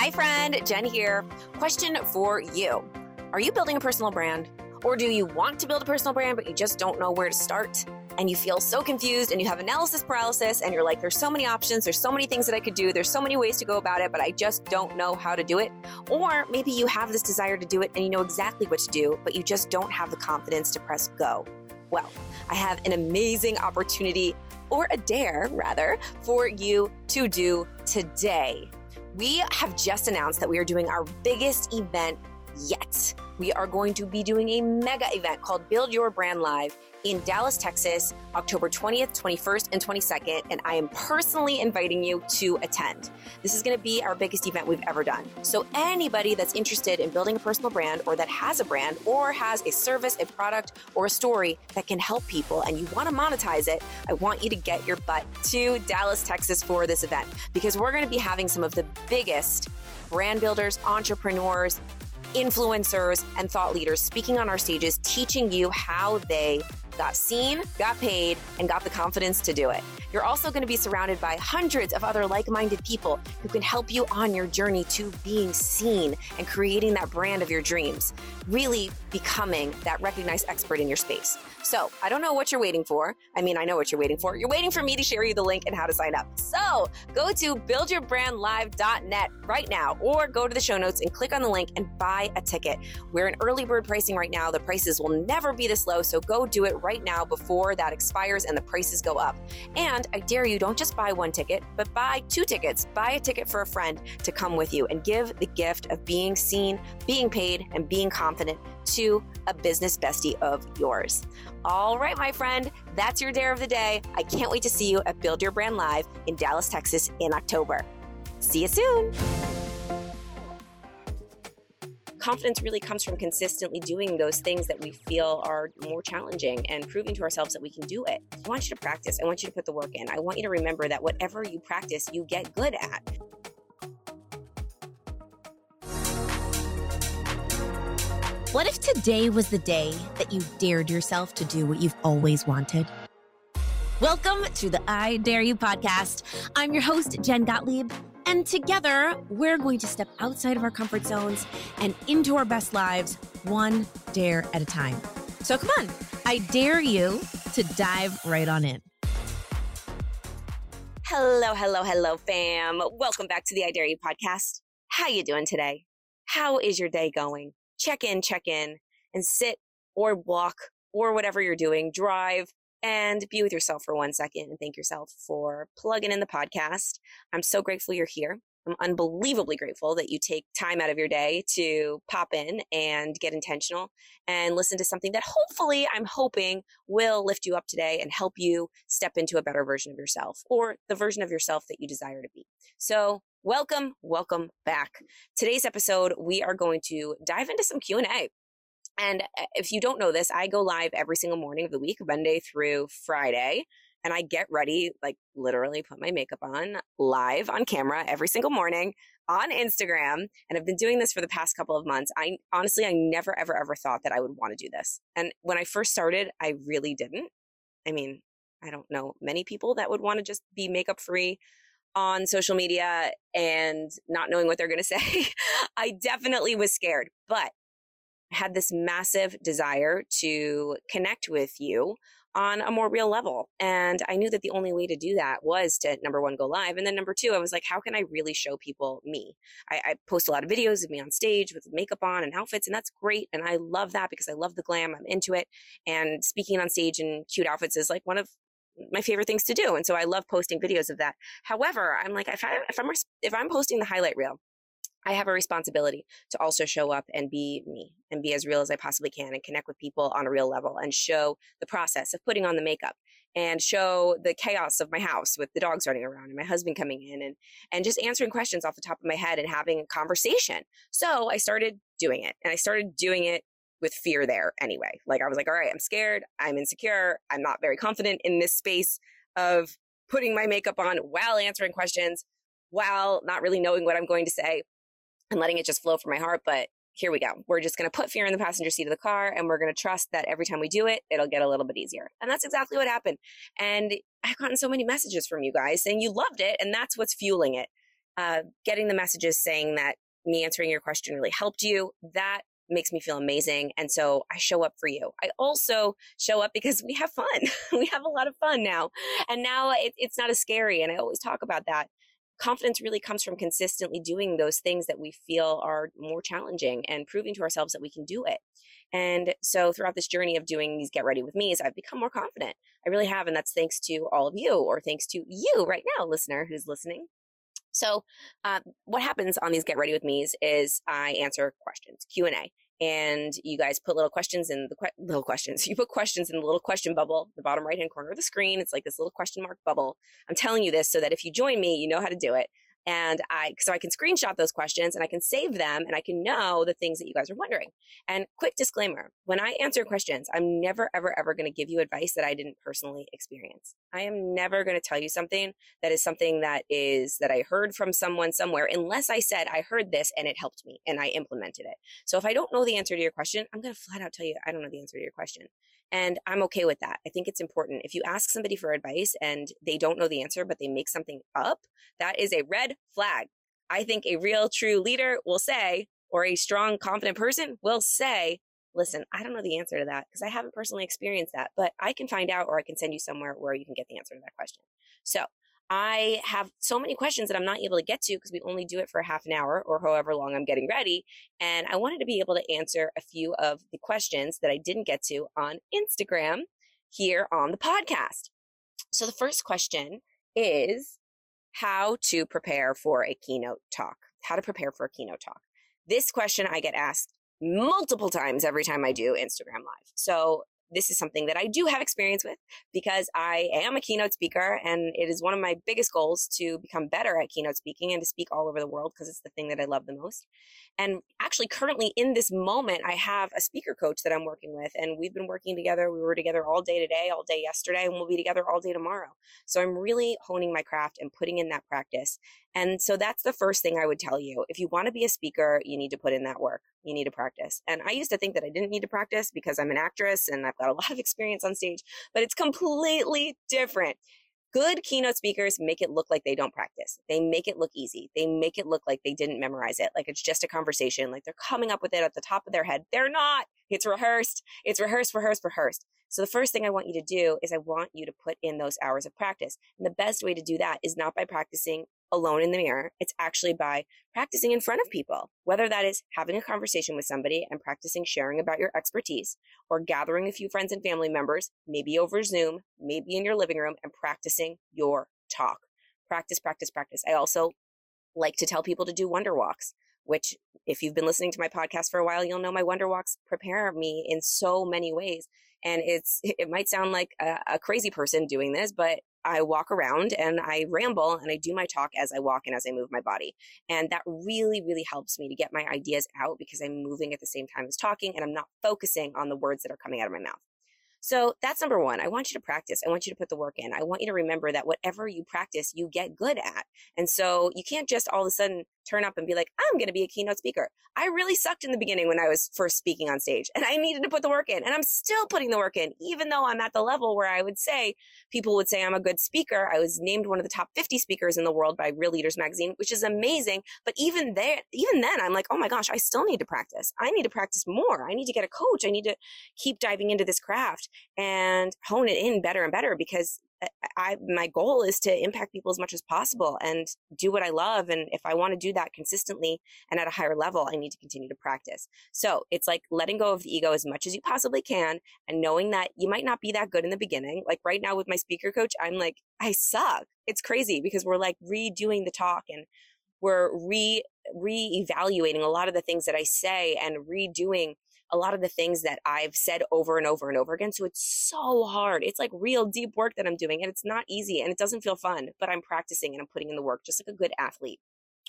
Hi friend, Jen here. Question for you. Are you building a personal brand? Or do you want to build a personal brand, but you just don't know where to start? And you feel so confused and you have analysis paralysis and you're like, there's so many options, there's so many things that I could do, there's so many ways to go about it, but I just don't know how to do it. Or maybe you have this desire to do it and you know exactly what to do, but you just don't have the confidence to press go. Well, I have an amazing opportunity, or a dare rather, for you to do today. We have just announced that we are doing our biggest event yet. We are going to be doing a mega event called Build Your Brand Live in Dallas, Texas, October 20th, 21st, and 22nd, and I am personally inviting you to attend. This is going to be our biggest event we've ever done. So anybody that's interested in building a personal brand, or that has a brand, or has a service, a product, or a story that can help people, and you want to monetize it, I want you to get your butt to Dallas, Texas for this event, because we're going to be having some of the biggest brand builders, entrepreneurs, influencers, and thought leaders speaking on our stages, teaching you how they got seen, got paid, and got the confidence to do it. You're also going to be surrounded by hundreds of other like-minded people who can help you on your journey to being seen and creating that brand of your dreams, really becoming that recognized expert in your space. So I don't know what you're waiting for. I mean, I know what you're waiting for. You're waiting for me to share you the link and how to sign up. So go to buildyourbrandlive.net right now, or go to the show notes and click on the link and buy a ticket. We're in early bird pricing right now. The prices will never be this low. So go do it right now before that expires and the prices go up. And I dare you, don't just buy one ticket, but buy two tickets. Buy a ticket for a friend to come with you and give the gift of being seen, being paid, and being confident to a business bestie of yours. All right, my friend, that's your dare of the day. I can't wait to see you at Build Your Brand Live in Dallas, Texas in October. See you soon. Confidence really comes from consistently doing those things that we feel are more challenging and proving to ourselves that we can do it. I want you to practice. I want you to put the work in. I want you to remember that whatever you practice, you get good at. What if today was the day that you dared yourself to do what you've always wanted? Welcome to the I Dare You podcast. I'm your host, Jen Gottlieb. And together, we're going to step outside of our comfort zones and into our best lives, one dare at a time. So come on, I dare you to dive right on in. Hello, hello, hello, fam. Welcome back to the I Dare You podcast. How you doing today? How is your day going? Check in, and sit or walk or whatever you're doing, drive, and be with yourself for 1 second and thank yourself for plugging in the podcast. I'm so grateful you're here. I'm unbelievably grateful that you take time out of your day to pop in and get intentional and listen to something that hopefully, I'm hoping, will lift you up today and help you step into a better version of yourself, or the version of yourself that you desire to be. So welcome back. Today's episode, we are going to dive into some Q&A. And if you don't know this, I go live every single morning of the week, Monday through Friday, and I get ready, like literally put my makeup on, live on camera every single morning on Instagram. And I've been doing this for the past couple of months. I never, ever thought that I would want to do this. And when I first started, I really didn't. I mean, I don't know many people that would want to just be makeup free on social media and not knowing what they're going to say. I definitely was scared, but I had this massive desire to connect with you on a more real level. And I knew that the only way to do that was to, number one, go live. And then number two, I was like, how can I really show people me? I post a lot of videos of me on stage with makeup on and outfits, and that's great. And I love that because I love the glam. I'm into it. And speaking on stage in cute outfits is like one of my favorite things to do. And so I love posting videos of that. However, I'm like, if I'm posting the highlight reel, I have a responsibility to also show up and be me and be as real as I possibly can and connect with people on a real level and show the process of putting on the makeup and show the chaos of my house with the dogs running around and my husband coming in and just answering questions off the top of my head and having a conversation. So I started doing it, and I started doing it with fear there anyway. Like I was like, all right, I'm scared. I'm insecure. I'm not very confident in this space of putting my makeup on while answering questions, while not really knowing what I'm going to say. And letting it just flow from my heart. But here we go. We're just going to put fear in the passenger seat of the car, and we're going to trust that every time we do it, it'll get a little bit easier. And that's exactly what happened. And I've gotten so many messages from you guys saying you loved it, and that's what's fueling it. getting the messages saying that me answering your question really helped you, that makes me feel amazing. And so I show up for you. I also show up because we have fun. We have a lot of fun now. And now it's not as scary. And I always talk about that. Confidence really comes from consistently doing those things that we feel are more challenging and proving to ourselves that we can do it. And so throughout this journey of doing these Get Ready With Me's, I've become more confident. I really have. And that's thanks to all of you, or thanks to you right now, listener who's listening. So what happens on these Get Ready With Me's is I answer questions, Q&A, and you guys put little questions in the little questions. You put questions in the little question bubble, the bottom right-hand corner of the screen. It's like this little question mark bubble. I'm telling you this so that if you join me, you know how to do it. And so I can screenshot those questions and I can save them and I can know the things that you guys are wondering. And quick disclaimer, when I answer questions, I'm never, ever, ever going to give you advice that I didn't personally experience. I am never going to tell you something that I heard from someone somewhere, unless I said, I heard this and it helped me and I implemented it. So if I don't know the answer to your question, I'm going to flat out tell you, I don't know the answer to your question. And I'm okay with that. I think it's important. If you ask somebody for advice and they don't know the answer, but they make something up, that is a red flag. I think a real true leader will say, or a strong, confident person will say, listen, I don't know the answer to that because I haven't personally experienced that, but I can find out, or I can send you somewhere where you can get the answer to that question. So I have so many questions that I'm not able to get to because we only do it for half an hour or however long I'm getting ready. And I wanted to be able to answer a few of the questions that I didn't get to on Instagram here on the podcast. So the first question is how to prepare for a keynote talk. How to prepare for a keynote talk. This question I get asked multiple times every time I do Instagram Live. So this is something that I do have experience with because I am a keynote speaker, and it is one of my biggest goals to become better at keynote speaking and to speak all over the world because it's the thing that I love the most. And actually currently in this moment, I have a speaker coach that I'm working with, and we've been working together. We were together all day today, all day yesterday, and we'll be together all day tomorrow. So I'm really honing my craft and putting in that practice. And so that's the first thing I would tell you. If you want to be a speaker, you need to put in that work. You need to practice. And I used to think that I didn't need to practice because I'm an actress and I've got a lot of experience on stage, but it's completely different. Good keynote speakers make it look like they don't practice. They make it look easy. They make it look like they didn't memorize it. Like it's just a conversation. Like they're coming up with it at the top of their head. They're not. It's rehearsed. It's rehearsed. So the first thing I want you to do is I want you to put in those hours of practice. And the best way to do that is not by practicing alone in the mirror. It's actually by practicing in front of people, whether that is having a conversation with somebody and practicing sharing about your expertise, or gathering a few friends and family members, maybe over Zoom, maybe in your living room, and practicing your talk. Practice, practice, practice. I also like to tell people to do wonder walks, which if you've been listening to my podcast for a while, you'll know my wonder walks prepare me in so many ways. And it might sound like a crazy person doing this, but I walk around and I ramble and I do my talk as I walk and as I move my body. And that really, really helps me to get my ideas out because I'm moving at the same time as talking and I'm not focusing on the words that are coming out of my mouth. So that's number one. I want you to practice. I want you to put the work in. I want you to remember that whatever you practice, you get good at. And so you can't just all of a sudden turn up and be like, I'm going to be a keynote speaker. I really sucked in the beginning when I was first speaking on stage, and I needed to put the work in, and I'm still putting the work in, even though I'm at the level where I would say people would say I'm a good speaker. I was named one of the top 50 speakers in the world by Real Leaders Magazine, which is amazing. But even then I'm like, oh my gosh, I still need to practice. I need to practice more. I need to get a coach. I need to keep diving into this craft and hone it in better and better, because my goal is to impact people as much as possible and do what I love. And if I want to do that consistently and at a higher level, I need to continue to practice. So it's like letting go of the ego as much as you possibly can and knowing that you might not be that good in the beginning. Like right now with my speaker coach, I'm like, I suck. It's crazy because we're like redoing the talk and we're re-evaluating a lot of the things that I say and redoing a lot of the things that I've said over and over and over again. So it's so hard. It's like real deep work that I'm doing, and it's not easy and it doesn't feel fun, but I'm practicing and I'm putting in the work just like a good athlete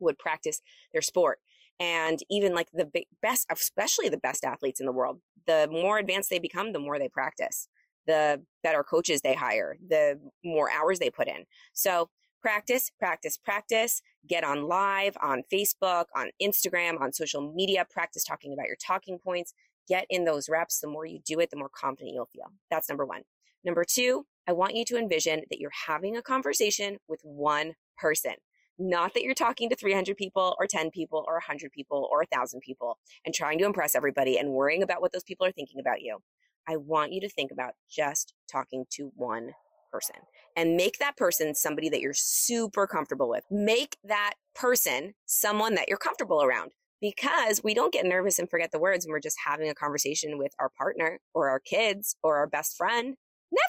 would practice their sport. And even like the best, especially the best athletes in the world, the more advanced they become, the more they practice, the better coaches they hire, the more hours they put in. So practice, practice, practice, get on live, on Facebook, on Instagram, on social media, practice talking about your talking points, get in those reps. The more you do it, the more confident you'll feel. That's number one. Number two, I want you to envision that you're having a conversation with one person. Not that you're talking to 300 people or 10 people or 100 people or 1,000 people and trying to impress everybody and worrying about what those people are thinking about you. I want you to think about just talking to one person and make that person somebody that you're super comfortable with. Make that person someone that you're comfortable around, because we don't get nervous and forget the words when we're just having a conversation with our partner or our kids or our best friend,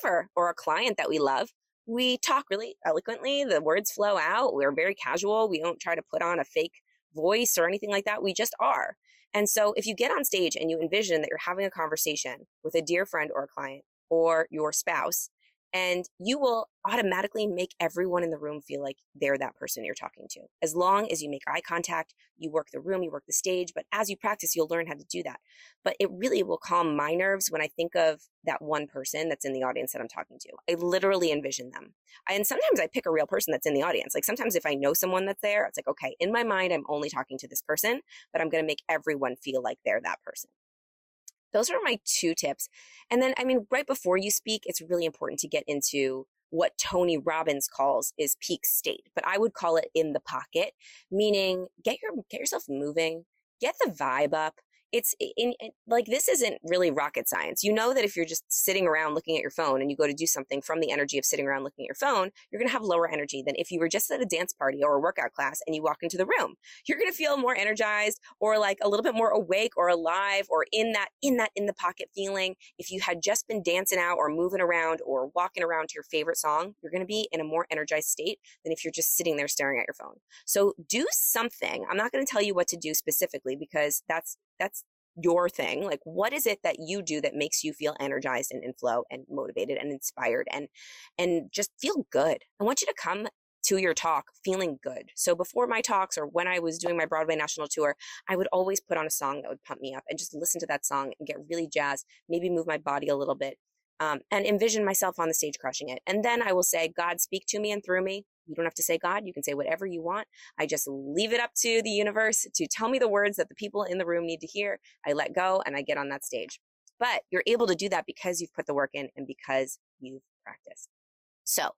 never, or a client that we love. We talk really eloquently. The words flow out. We're very casual. We don't try to put on a fake voice or anything like that. We just are. And so if you get on stage and you envision that you're having a conversation with a dear friend or a client or your spouse, and you will automatically make everyone in the room feel like they're that person you're talking to. As long as you make eye contact, you work the room, you work the stage, but as you practice, you'll learn how to do that. But it really will calm my nerves when I think of that one person that's in the audience that I'm talking to. I literally envision them. And sometimes I pick a real person that's in the audience. Like sometimes if I know someone that's there, it's like, okay, in my mind, I'm only talking to this person, but I'm going to make everyone feel like they're that person. Those are my two tips. And then, right before you speak, it's really important to get into what Tony Robbins calls is peak state, but I would call it in the pocket, meaning get yourself moving, get the vibe up. It's like, this isn't really rocket science. You know that if you're just sitting around looking at your phone and you go to do something from the energy of sitting around looking at your phone, you're going to have lower energy than if you were just at a dance party or a workout class and you walk into the room. You're going to feel more energized or like a little bit more awake or alive or in that in the pocket feeling. If you had just been dancing out or moving around or walking around to your favorite song, you're going to be in a more energized state than if you're just sitting there staring at your phone. So do something. I'm not going to tell you what to do specifically because that's your thing. Like, what is it that you do that makes you feel energized and in flow and motivated and inspired and just feel good? I want you to come to your talk feeling good. So before my talks or when I was doing my Broadway national tour, I would always put on a song that would pump me up and just listen to that song and get really jazzed, maybe move my body a little bit, and envision myself on the stage crushing it. And then I will say, God, speak to me and through me. You don't have to say God. You can say whatever you want. I just leave it up to the universe to tell me the words that the people in the room need to hear. I let go and I get on that stage. But you're able to do that because you've put the work in and because you've practiced. So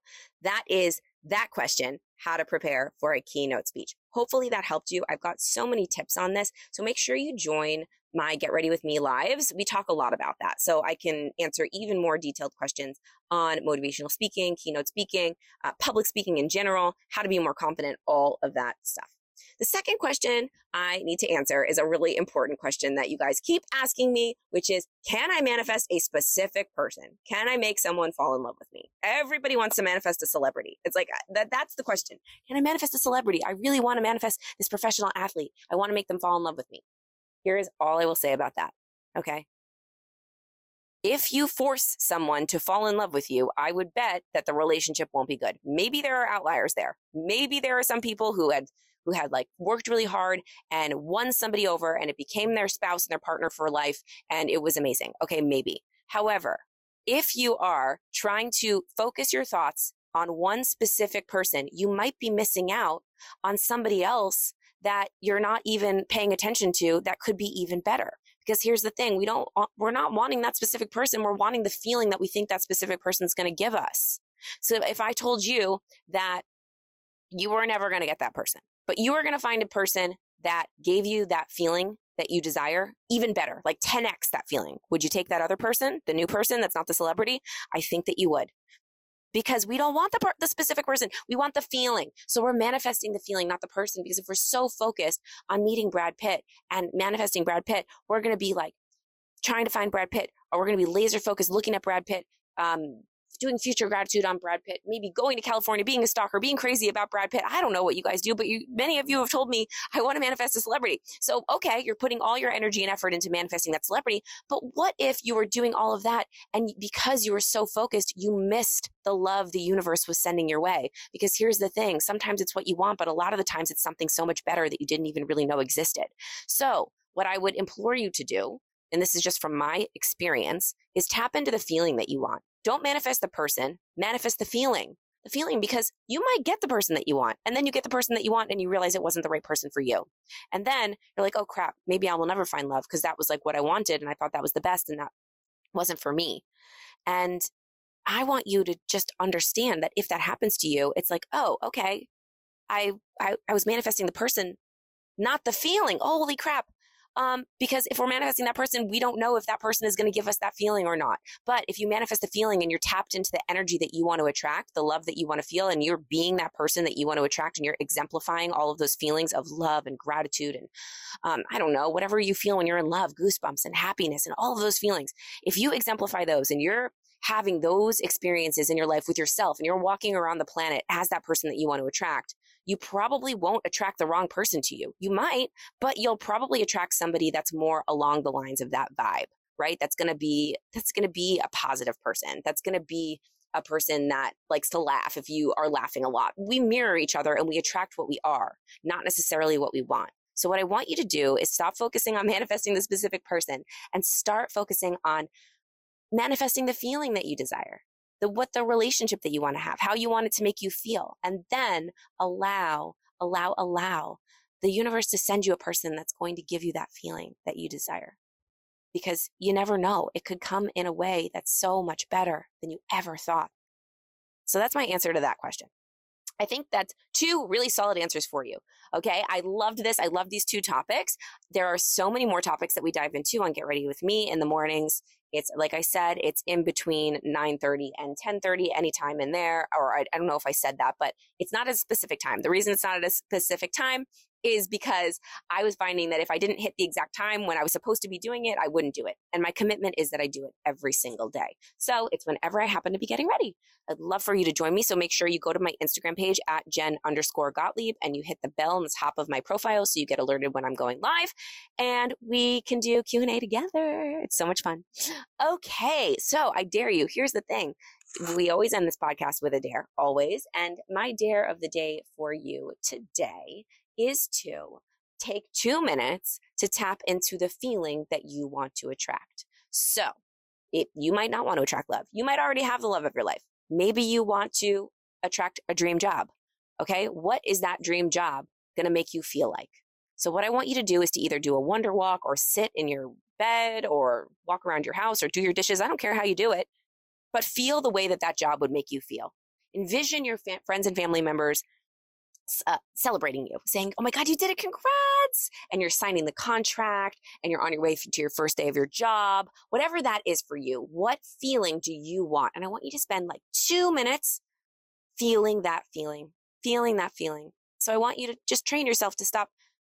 that is that question, how to prepare for a keynote speech. Hopefully that helped you. I've got so many tips on this. So make sure you join my Get Ready With Me lives. We talk a lot about that. So I can answer even more detailed questions on motivational speaking, keynote speaking, public speaking in general, how to be more confident, all of that stuff. The second question I need to answer is a really important question that you guys keep asking me, which is, can I manifest a specific person? Can I make someone fall in love with me? Everybody wants to manifest a celebrity. It's like, that's the question. Can I manifest a celebrity? I really want to manifest this professional athlete. I want to make them fall in love with me. Here is all I will say about that, okay? If you force someone to fall in love with you, I would bet that the relationship won't be good. Maybe there are outliers there. Maybe there are some people who had like worked really hard and won somebody over and it became their spouse and their partner for life and it was amazing. Okay, maybe. However, if you are trying to focus your thoughts on one specific person, you might be missing out on somebody else that you're not even paying attention to that could be even better. Because here's the thing, we're not wanting that specific person, we're wanting the feeling that we think that specific person's gonna give us. So if I told you that you were never gonna get that person, but you are going to find a person that gave you that feeling that you desire even better, like 10x that feeling. Would you take that other person, the new person that's not the celebrity? I think that you would. Because we don't want the specific person. We want the feeling. So we're manifesting the feeling, not the person. Because if we're so focused on meeting Brad Pitt and manifesting Brad Pitt, we're going to be like trying to find Brad Pitt, or we're going to be laser focused looking at Brad Pitt, doing future gratitude on Brad Pitt, maybe going to California, being a stalker, being crazy about Brad Pitt. I don't know what you guys do, but many of you have told me, I want to manifest a celebrity. So, okay, you're putting all your energy and effort into manifesting that celebrity. But what if you were doing all of that and because you were so focused, you missed the love the universe was sending your way? Because here's the thing, sometimes it's what you want, but a lot of the times it's something so much better that you didn't even really know existed. So what I would implore you to do, and this is just from my experience, is tap into the feeling that you want. Don't manifest the person, manifest the feeling. The feeling, because you might get the person that you want, and then you get the person that you want and you realize it wasn't the right person for you. And then you're like, oh crap, maybe I will never find love because that was like what I wanted and I thought that was the best and that wasn't for me. And I want you to just understand that if that happens to you, it's like, oh, okay, I was manifesting the person, not the feeling. Oh, holy crap. Because if we're manifesting that person, we don't know if that person is going to give us that feeling or not. But if you manifest the feeling and you're tapped into the energy that you want to attract, the love that you want to feel, and you're being that person that you want to attract, and you're exemplifying all of those feelings of love and gratitude and, I don't know, whatever you feel when you're in love, goosebumps and happiness and all of those feelings. If you exemplify those and you're having those experiences in your life with yourself and you're walking around the planet as that person that you want to attract, you probably won't attract the wrong person to you. You might, but you'll probably attract somebody that's more along the lines of that vibe, right? That's going to be a positive person. That's going to be a person that likes to laugh. If you are laughing a lot, we mirror each other and we attract what we are, not necessarily what we want. So what I want you to do is stop focusing on manifesting the specific person and start focusing on manifesting the feeling that you desire. The relationship that you want to have, how you want it to make you feel, and then allow the universe to send you a person that's going to give you that feeling that you desire. Because you never know, it could come in a way that's so much better than you ever thought. So that's my answer to that question. I think that's two really solid answers for you. Okay. I loved this. I love these two topics. There are so many more topics that we dive into on Get Ready With Me in the mornings. It's like I said, it's in between 9:30 and 10:30, anytime in there. Or I don't know if I said that, but it's not a specific time. The reason it's not at a specific time is because I was finding that if I didn't hit the exact time when I was supposed to be doing it, I wouldn't do it. And my commitment is that I do it every single day. So it's whenever I happen to be getting ready. I'd love for you to join me. So make sure you go to my Instagram page at Jen_Gottlieb and you hit the bell on the top of my profile so you get alerted when I'm going live and we can do Q&A together. It's so much fun. Okay, so I dare you. Here's the thing. We always end this podcast with a dare, always. And my dare of the day for you today is to take 2 minutes to tap into the feeling that you want to attract. So you might not want to attract love. You might already have the love of your life. Maybe you want to attract a dream job. Okay. What is that dream job going to make you feel like? So what I want you to do is to either do a wonder walk or sit in your bed or walk around your house or do your dishes. I don't care how you do it, but feel the way that that job would make you feel. Envision your friends and family members celebrating you, saying, "Oh my God, you did it. Congrats." And you're signing the contract and you're on your way to your first day of your job, whatever that is for you. What feeling do you want? And I want you to spend like 2 minutes feeling that feeling. So I want you to just train yourself to stop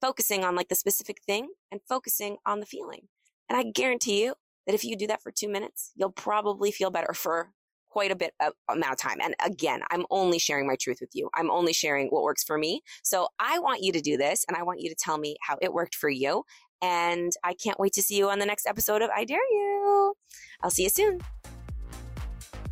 focusing on like the specific thing and focusing on the feeling. And I guarantee you that if you do that for 2 minutes, you'll probably feel better for quite a bit of amount of time. And again, I'm only sharing my truth with you. I'm only sharing what works for me. So I want you to do this and I want you to tell me how it worked for you. And I can't wait to see you on the next episode of I Dare You. I'll see you soon.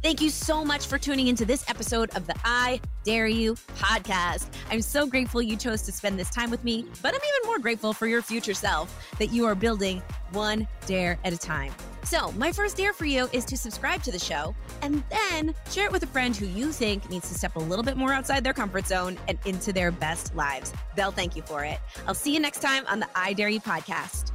Thank you so much for tuning into this episode of the I Dare You podcast. I'm so grateful you chose to spend this time with me, but I'm even more grateful for your future self that you are building one dare at a time. So my first dare for you is to subscribe to the show and then share it with a friend who you think needs to step a little bit more outside their comfort zone and into their best lives. They'll thank you for it. I'll see you next time on the I Dare You podcast.